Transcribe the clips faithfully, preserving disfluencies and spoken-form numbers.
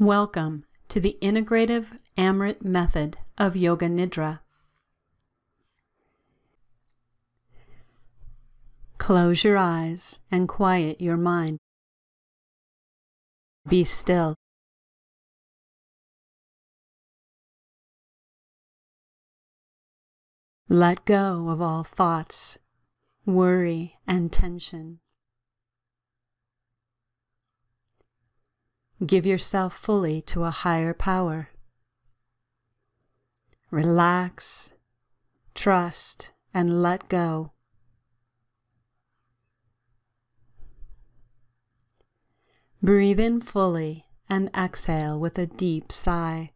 Welcome to the Integrative Amrit Method of Yoga Nidra. Close your eyes and quiet your mind. Be still. Let go of all thoughts, worry, and tension. Give yourself fully to a higher power. Relax, trust, and let go. Breathe in fully and exhale with a deep sigh.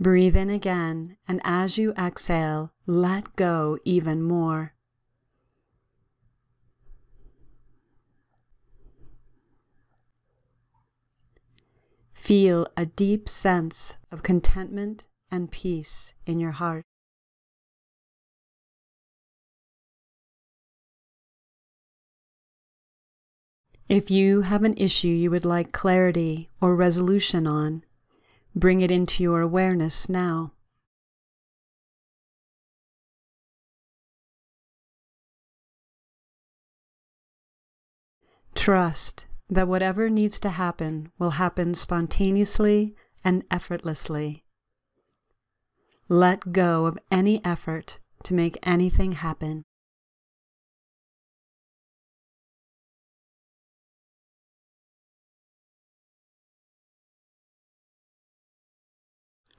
Breathe in again, and as you exhale, let go even more. Feel a deep sense of contentment and peace in your heart. If you have an issue you would like clarity or resolution on, bring it into your awareness now. Trust that whatever needs to happen will happen spontaneously and effortlessly. Let go of any effort to make anything happen.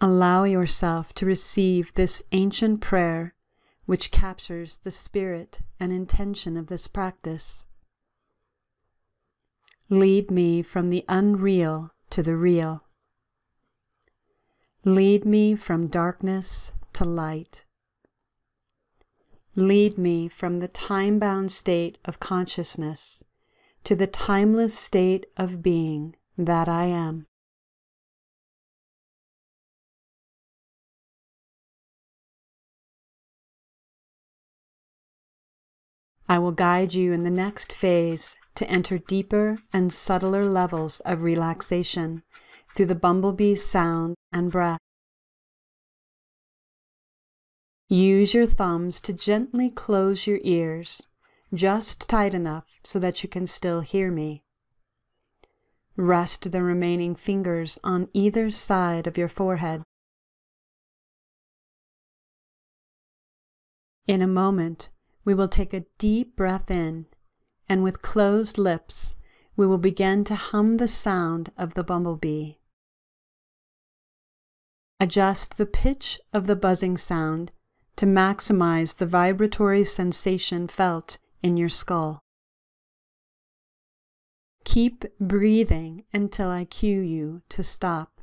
Allow yourself to receive this ancient prayer, which captures the spirit and intention of this practice. Lead me from the unreal to the real. Lead me from darkness to light. Lead me from the time-bound state of consciousness to the timeless state of being that I am. I will guide you in the next phase to enter deeper and subtler levels of relaxation through the bumblebee's sound and breath. Use your thumbs to gently close your ears, just tight enough so that you can still hear me. Rest the remaining fingers on either side of your forehead. In a moment, we will take a deep breath in, and with closed lips, we will begin to hum the sound of the bumblebee. Adjust the pitch of the buzzing sound to maximize the vibratory sensation felt in your skull. Keep breathing until I cue you to stop.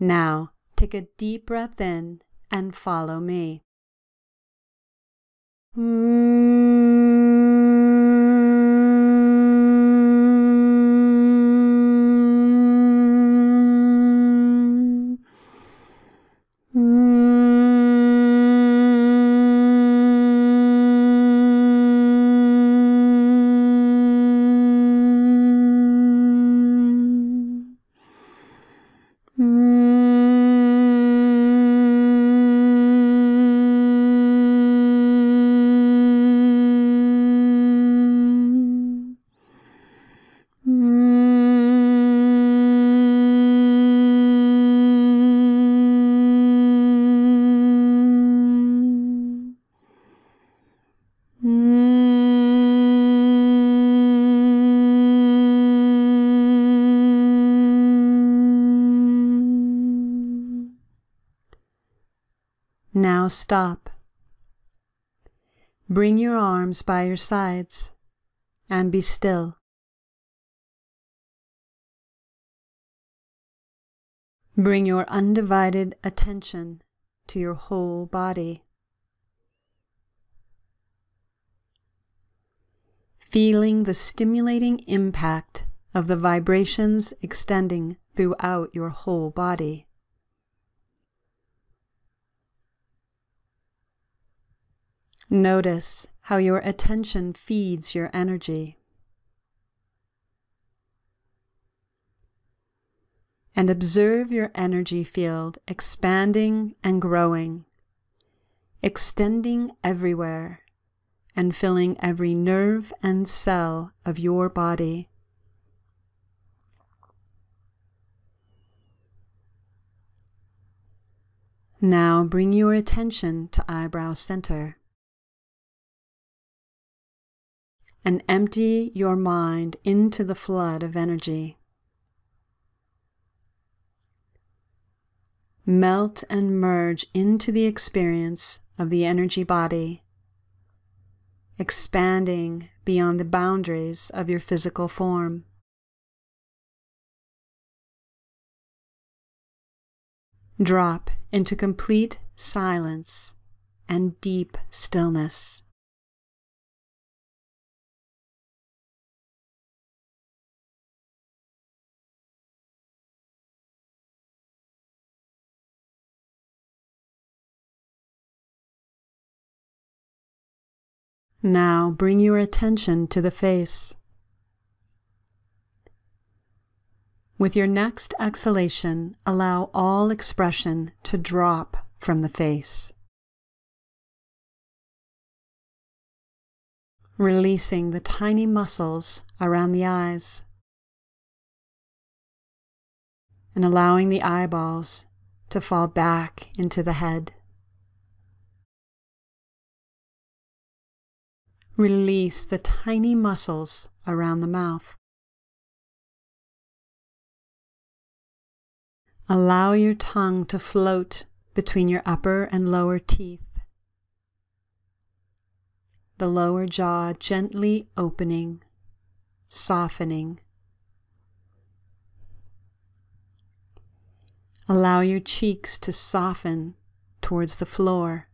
Now, take a deep breath in and follow me. Mm-hmm. Now stop. Bring your arms by your sides and be still. Bring your undivided attention to your whole body. Feeling the stimulating impact of the vibrations extending throughout your whole body. Notice how your attention feeds your energy. And observe your energy field expanding and growing, extending everywhere and filling every nerve and cell of your body. Now bring your attention to eyebrow center and empty your mind into the flood of energy. Melt and merge into the experience of the energy body, expanding beyond the boundaries of your physical form. Drop into complete silence and deep stillness. Now bring your attention to the face. With your next exhalation, allow all expression to drop from the face, releasing the tiny muscles around the eyes and allowing the eyeballs to fall back into the head. Release the tiny muscles around the mouth. Allow your tongue to float between your upper and lower teeth, the lower jaw gently opening, softening. Allow your cheeks to soften towards the floor.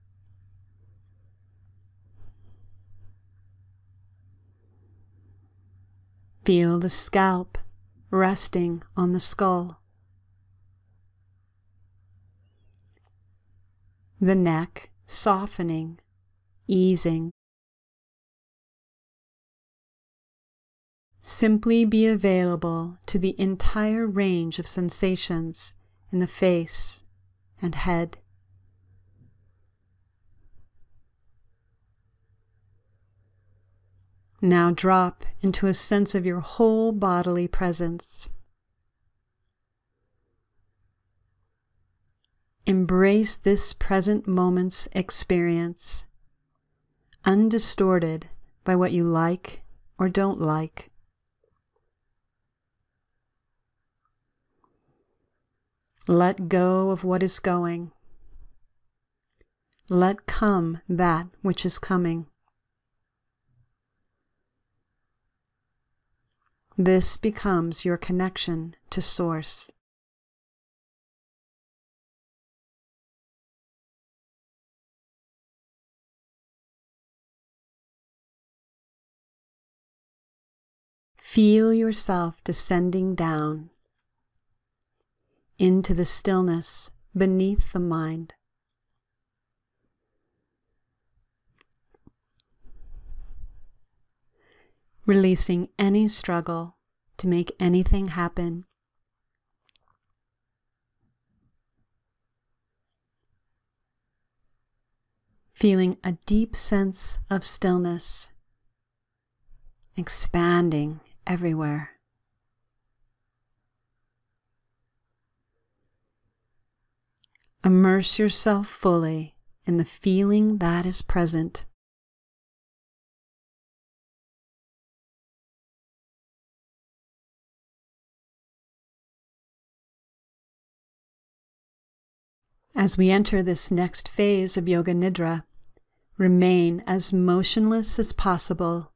Feel the scalp resting on the skull, the neck softening, easing. Simply be available to the entire range of sensations in the face and head. Now drop into a sense of your whole bodily presence. Embrace this present moment's experience, undistorted by what you like or don't like. Let go of what is going. Let come that which is coming. This becomes your connection to Source. Feel yourself descending down into the stillness beneath the mind. Releasing any struggle to make anything happen. Feeling a deep sense of stillness, expanding everywhere. Immerse yourself fully in the feeling that is present. As we enter this next phase of Yoga Nidra, remain as motionless as possible.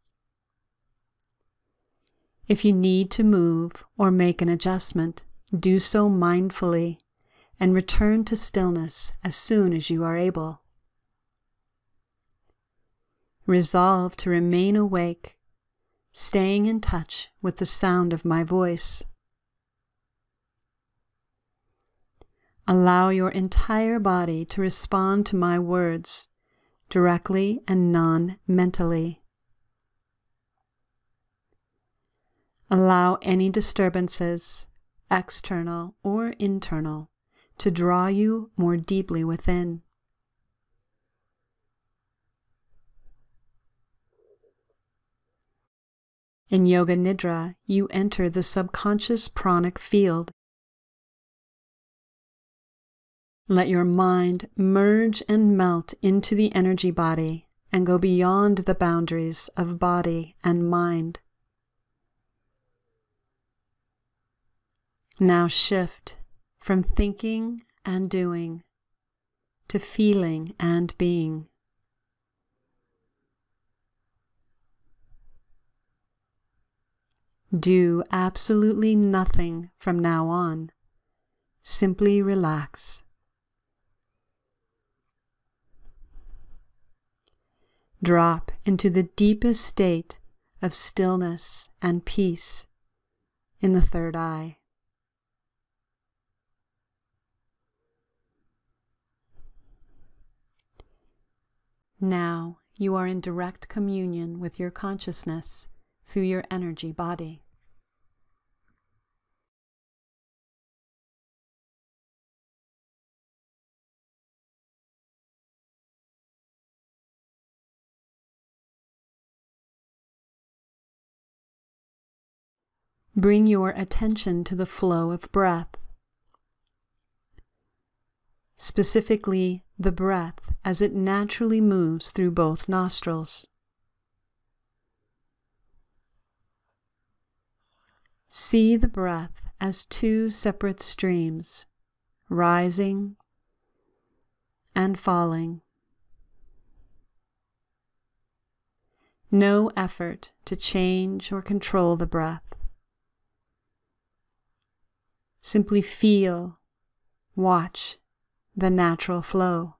If you need to move or make an adjustment, do so mindfully and return to stillness as soon as you are able. Resolve to remain awake, staying in touch with the sound of my voice. Allow your entire body to respond to my words directly and non-mentally. Allow any disturbances, external or internal, to draw you more deeply within. In Yoga Nidra, you enter the subconscious pranic field. Let your mind merge and melt into the energy body and go beyond the boundaries of body and mind. Now shift from thinking and doing to feeling and being. Do absolutely nothing from now on. Simply relax. Drop into the deepest state of stillness and peace in the third eye. Now you are in direct communion with your consciousness through your energy body. Bring your attention to the flow of breath, specifically the breath as it naturally moves through both nostrils. See the breath as two separate streams, rising and falling. No effort to change or control the breath. Simply feel, watch the natural flow.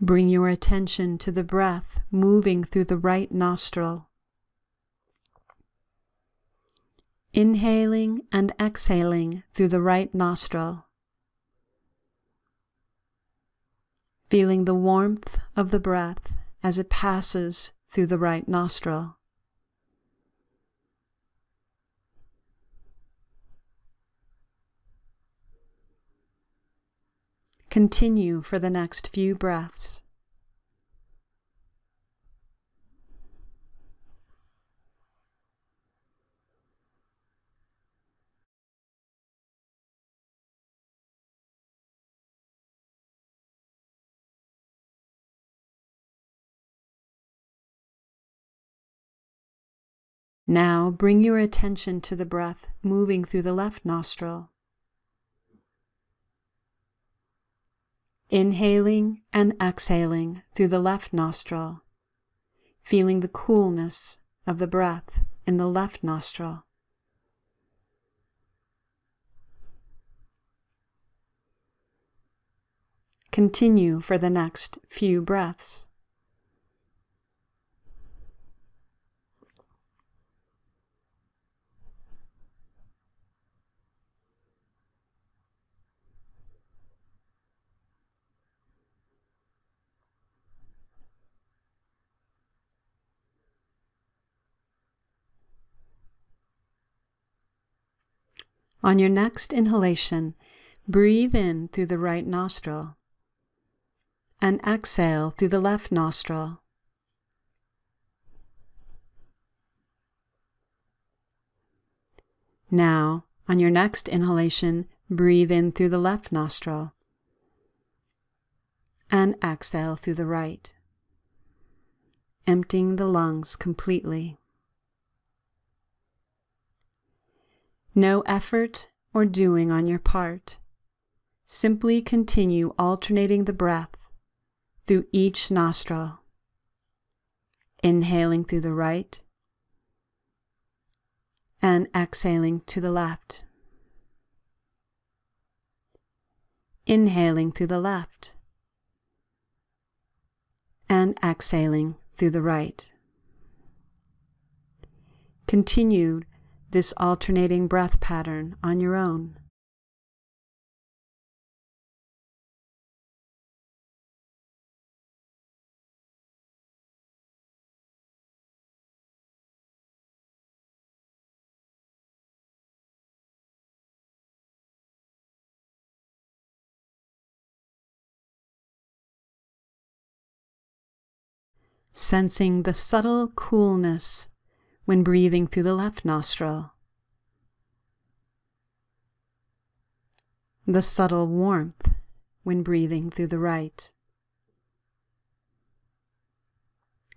Bring your attention to the breath moving through the right nostril, inhaling and exhaling through the right nostril. Feeling the warmth of the breath as it passes through the right nostril. Continue for the next few breaths. Now bring your attention to the breath moving through the left nostril, inhaling and exhaling through the left nostril, feeling the coolness of the breath in the left nostril. Continue for the next few breaths. On your next inhalation, breathe in through the right nostril and exhale through the left nostril. Now, on your next inhalation, breathe in through the left nostril and exhale through the right, emptying the lungs completely. No effort or doing on your part. Simply continue alternating the breath through each nostril, inhaling through the right and exhaling to the left, inhaling through the left and exhaling through the right, Continue this alternating breath pattern on your own. Sensing the subtle coolness when breathing through the left nostril, the subtle warmth when breathing through the right.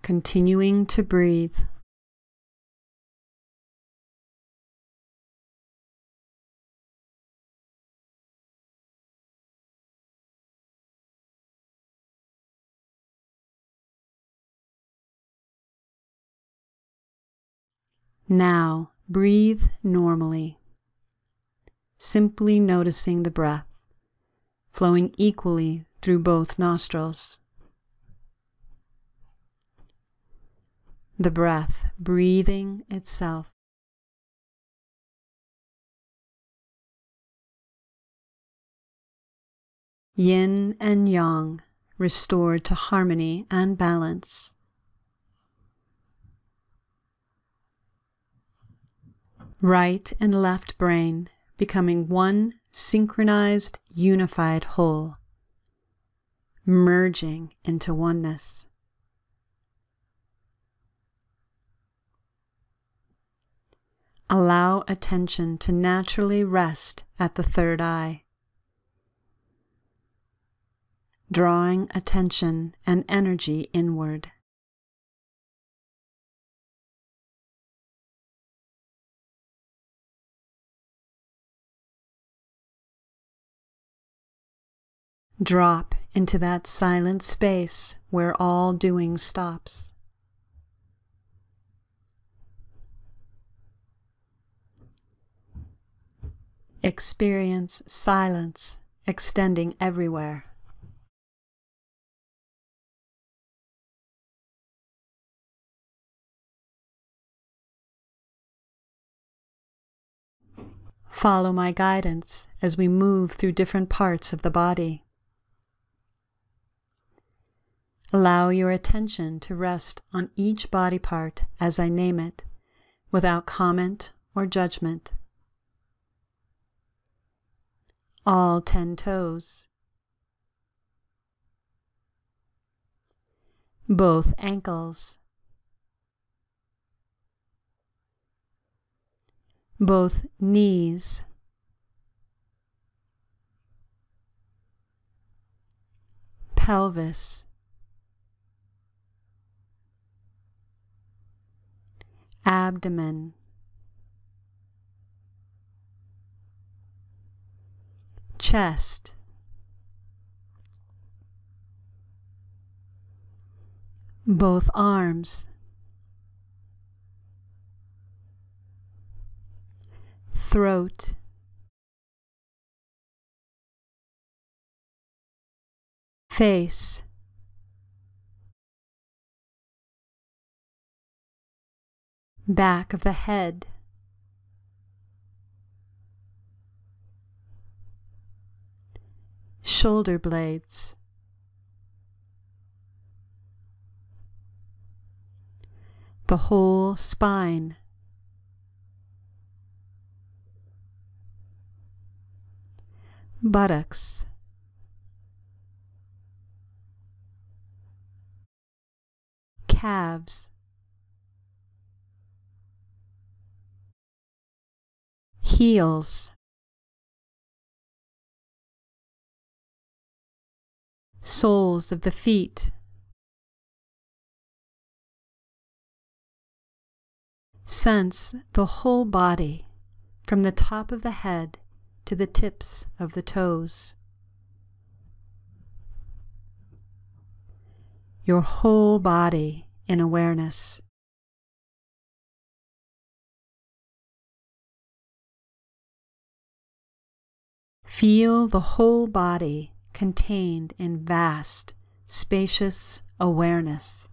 Continuing to breathe. Now, breathe normally, simply noticing the breath flowing equally through both nostrils. The breath breathing itself. Yin and yang restored to harmony and balance. Right and left brain becoming one synchronized, unified whole, merging into oneness. Allow attention to naturally rest at the third eye, drawing attention and energy inward. Drop into that silent space where all doing stops. Experience silence extending everywhere. Follow my guidance as we move through different parts of the body. Allow your attention to rest on each body part as I name it, without comment or judgment. All ten toes, both ankles, both knees, pelvis, abdomen, chest, both arms, throat, face, back of the head, shoulder blades, the whole spine, buttocks, calves, heels, soles of the feet, sense the whole body from the top of the head to the tips of the toes. Your whole body in awareness. Feel the whole body contained in vast, spacious awareness.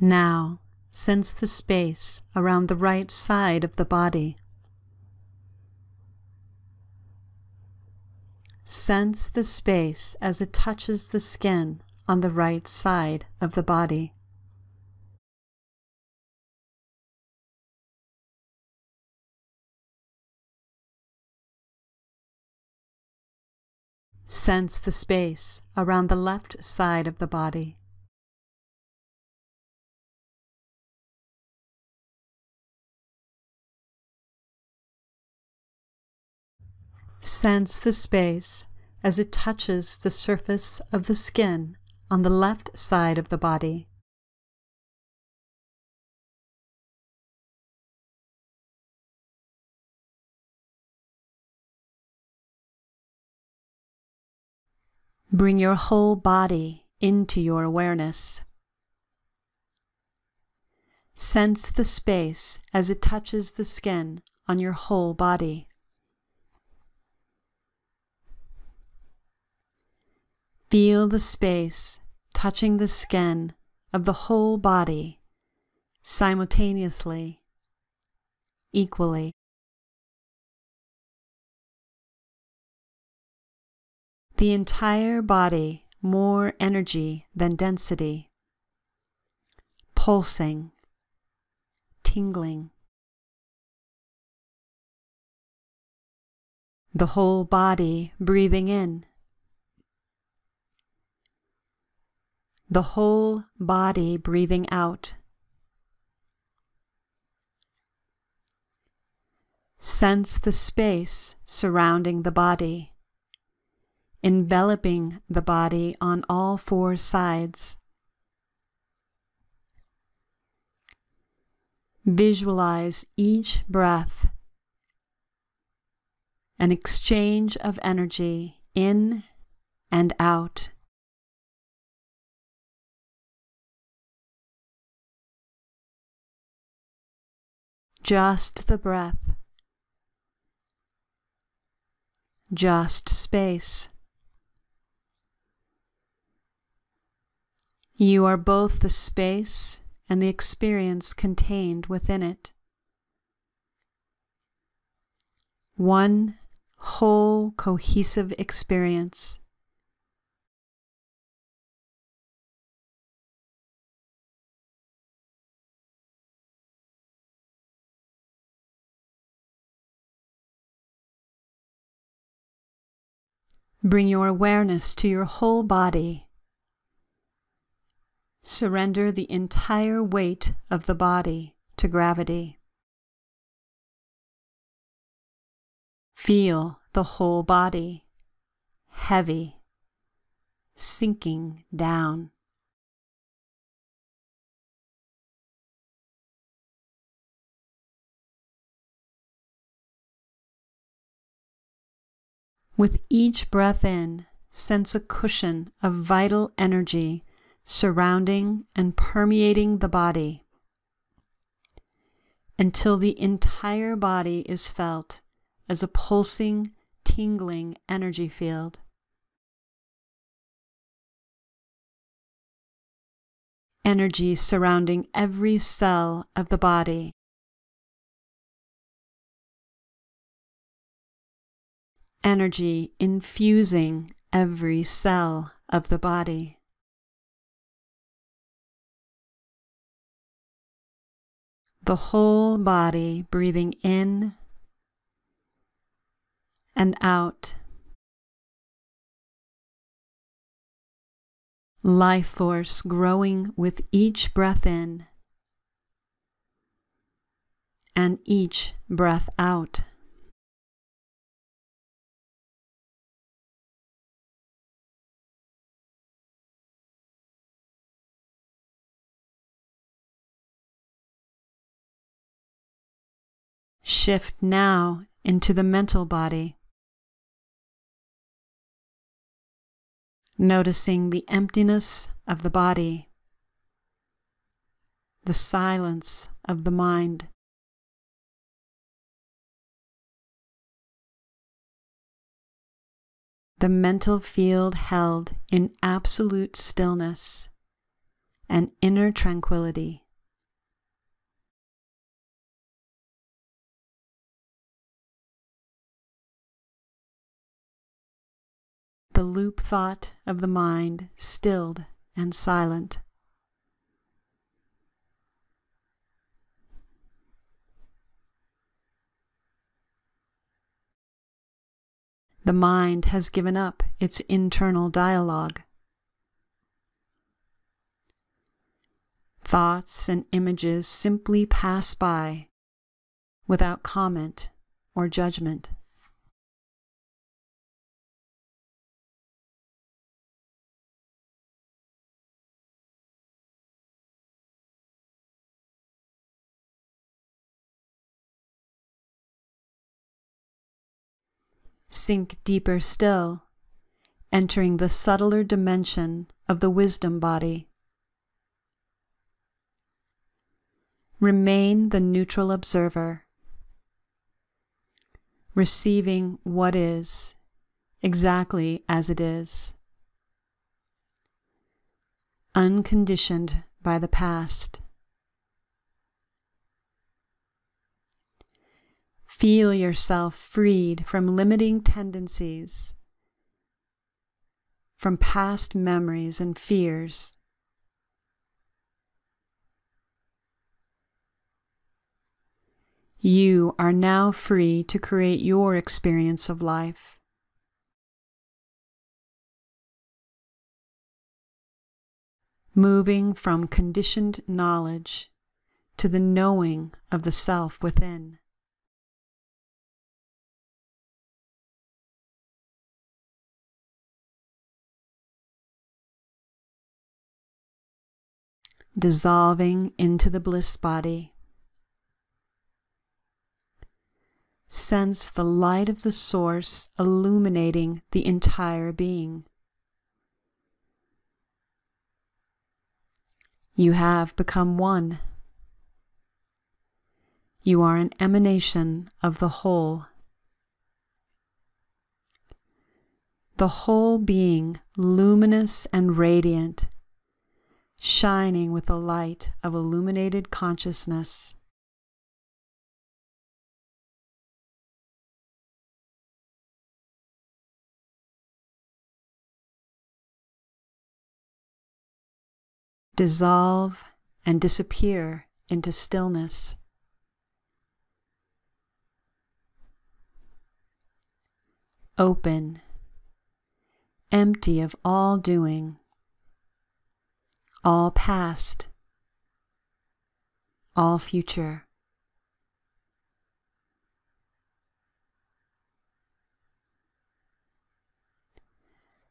Now, sense the space around the right side of the body. Sense the space as it touches the skin on the right side of the body. Sense the space around the left side of the body. Sense the space as it touches the surface of the skin on the left side of the body. Bring your whole body into your awareness. Sense the space as it touches the skin on your whole body. Feel the space touching the skin of the whole body simultaneously, equally. The entire body, more energy than density, pulsing, tingling. The whole body breathing in. The whole body breathing out. Sense the space surrounding the body, enveloping the body on all four sides. Visualize each breath, an exchange of energy in and out. Just the breath, just space. You are both the space and the experience contained within it. One whole cohesive experience. Bring your awareness to your whole body. Surrender the entire weight of the body to gravity. Feel the whole body, heavy, sinking down. With each breath in, sense a cushion of vital energy surrounding and permeating the body until the entire body is felt as a pulsing, tingling energy field. Energy surrounding every cell of the body. Energy infusing every cell of the body. The whole body breathing in and out. Life force growing with each breath in and each breath out. Shift now into the mental body, noticing the emptiness of the body, the silence of the mind. The mental field held in absolute stillness, and inner tranquility. The loop thought of the mind stilled and silent. The mind has given up its internal dialogue. Thoughts and images simply pass by without comment or judgment. Sink deeper still, entering the subtler dimension of the wisdom body. Remain the neutral observer, receiving what is exactly as it is, unconditioned by the past. Feel yourself freed from limiting tendencies, from past memories and fears. You are now free to create your experience of life. Moving from conditioned knowledge to the knowing of the self within. Dissolving into the bliss body. Sense the light of the source illuminating the entire being. You have become one. You are an emanation of the whole. The whole being, luminous and radiant, shining with the light of illuminated consciousness. Dissolve and disappear into stillness. Open, empty of all doing, all past, all future.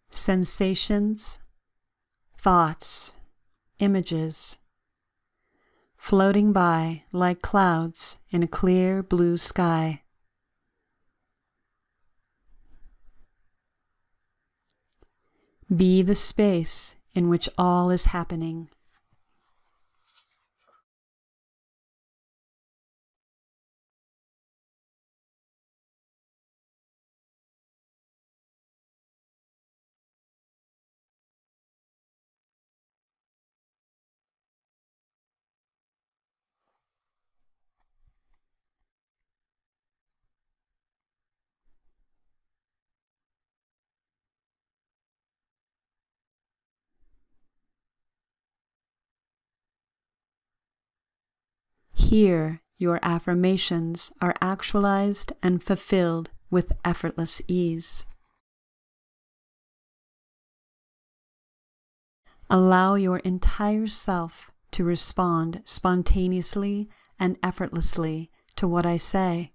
Sensations, thoughts, images, floating by like clouds in a clear blue sky. Be the space in which all is happening. Here, your affirmations are actualized and fulfilled with effortless ease. Allow your entire self to respond spontaneously and effortlessly to what I say.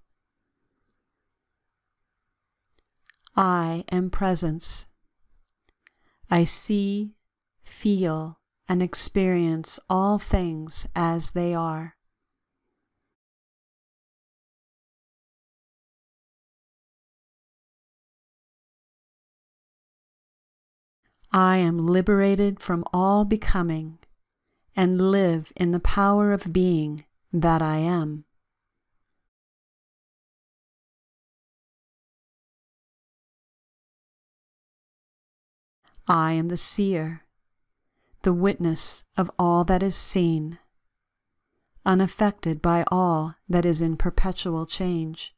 I am presence. I see, feel, and experience all things as they are. I am liberated from all becoming and live in the power of being that I am. I am the seer, the witness of all that is seen, unaffected by all that is in perpetual change.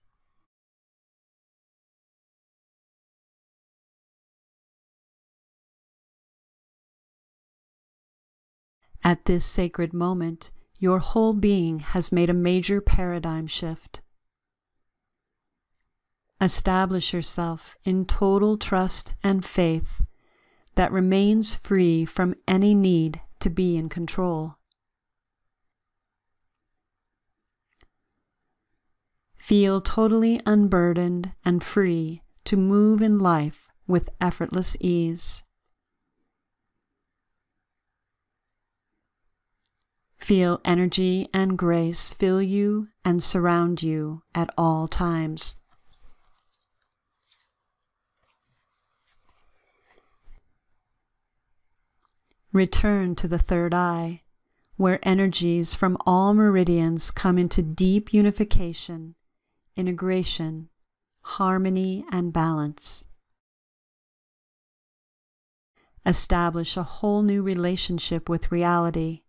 At this sacred moment, your whole being has made a major paradigm shift. Establish yourself in total trust and faith that remains free from any need to be in control. Feel totally unburdened and free to move in life with effortless ease. Feel energy and grace fill you and surround you at all times. Return to the third eye, where energies from all meridians come into deep unification, integration, harmony, and balance. Establish a whole new relationship with reality,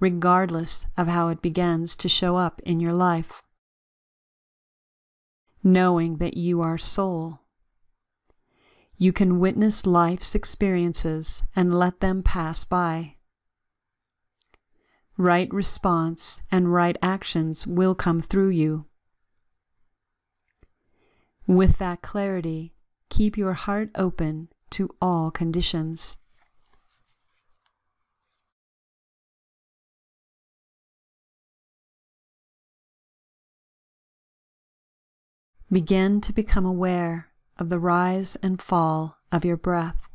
regardless of how it begins to show up in your life, knowing that you are soul. You can witness life's experiences and let them pass by. Right response and right actions will come through you. With that clarity, keep your heart open to all conditions. Begin to become aware of the rise and fall of your breath.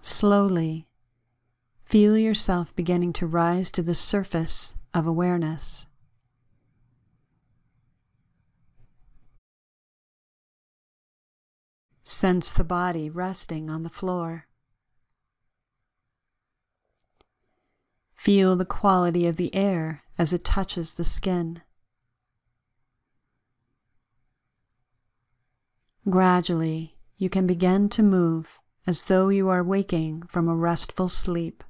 Slowly, feel yourself beginning to rise to the surface of awareness. Sense the body resting on the floor. Feel the quality of the air as it touches the skin. Gradually, you can begin to move as though you are waking from a restful sleep.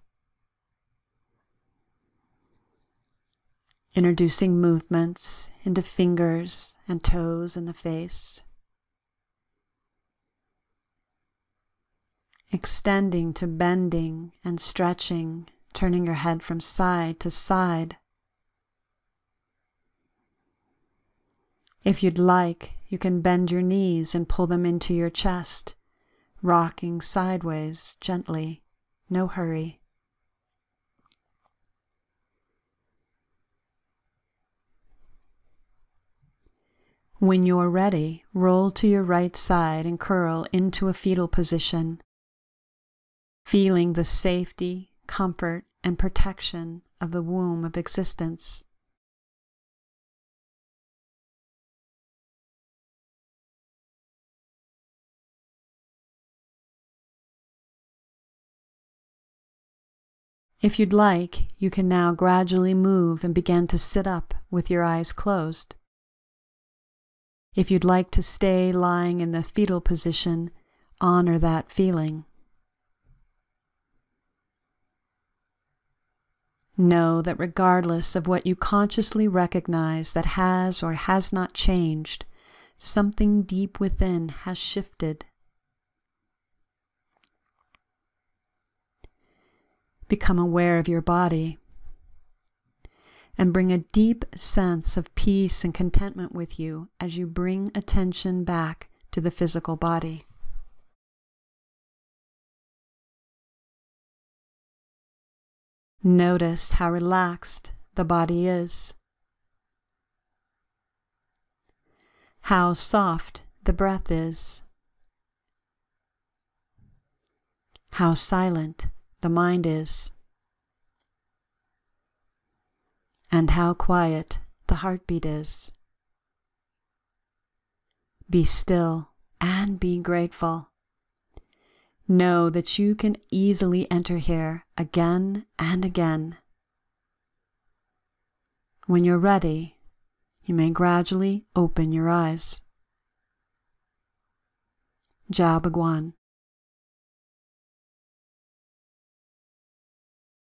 Introducing movements into fingers and toes and the face. Extending to bending and stretching, turning your head from side to side. If you'd like, you can bend your knees and pull them into your chest, rocking sideways gently, no hurry. When you're ready, roll to your right side and curl into a fetal position, feeling the safety, comfort, and protection of the womb of existence. If you'd like, you can now gradually move and begin to sit up with your eyes closed. If you'd like to stay lying in the fetal position, honor that feeling. Know that regardless of what you consciously recognize that has or has not changed, something deep within has shifted. Become aware of your body and bring a deep sense of peace and contentment with you as you bring attention back to the physical body. Notice how relaxed the body is, how soft the breath is, how silent the mind is, and how quiet the heartbeat is. Be still and be grateful. Know that you can easily enter here again and again. When you're ready, you may gradually open your eyes. Ja Bhagwan.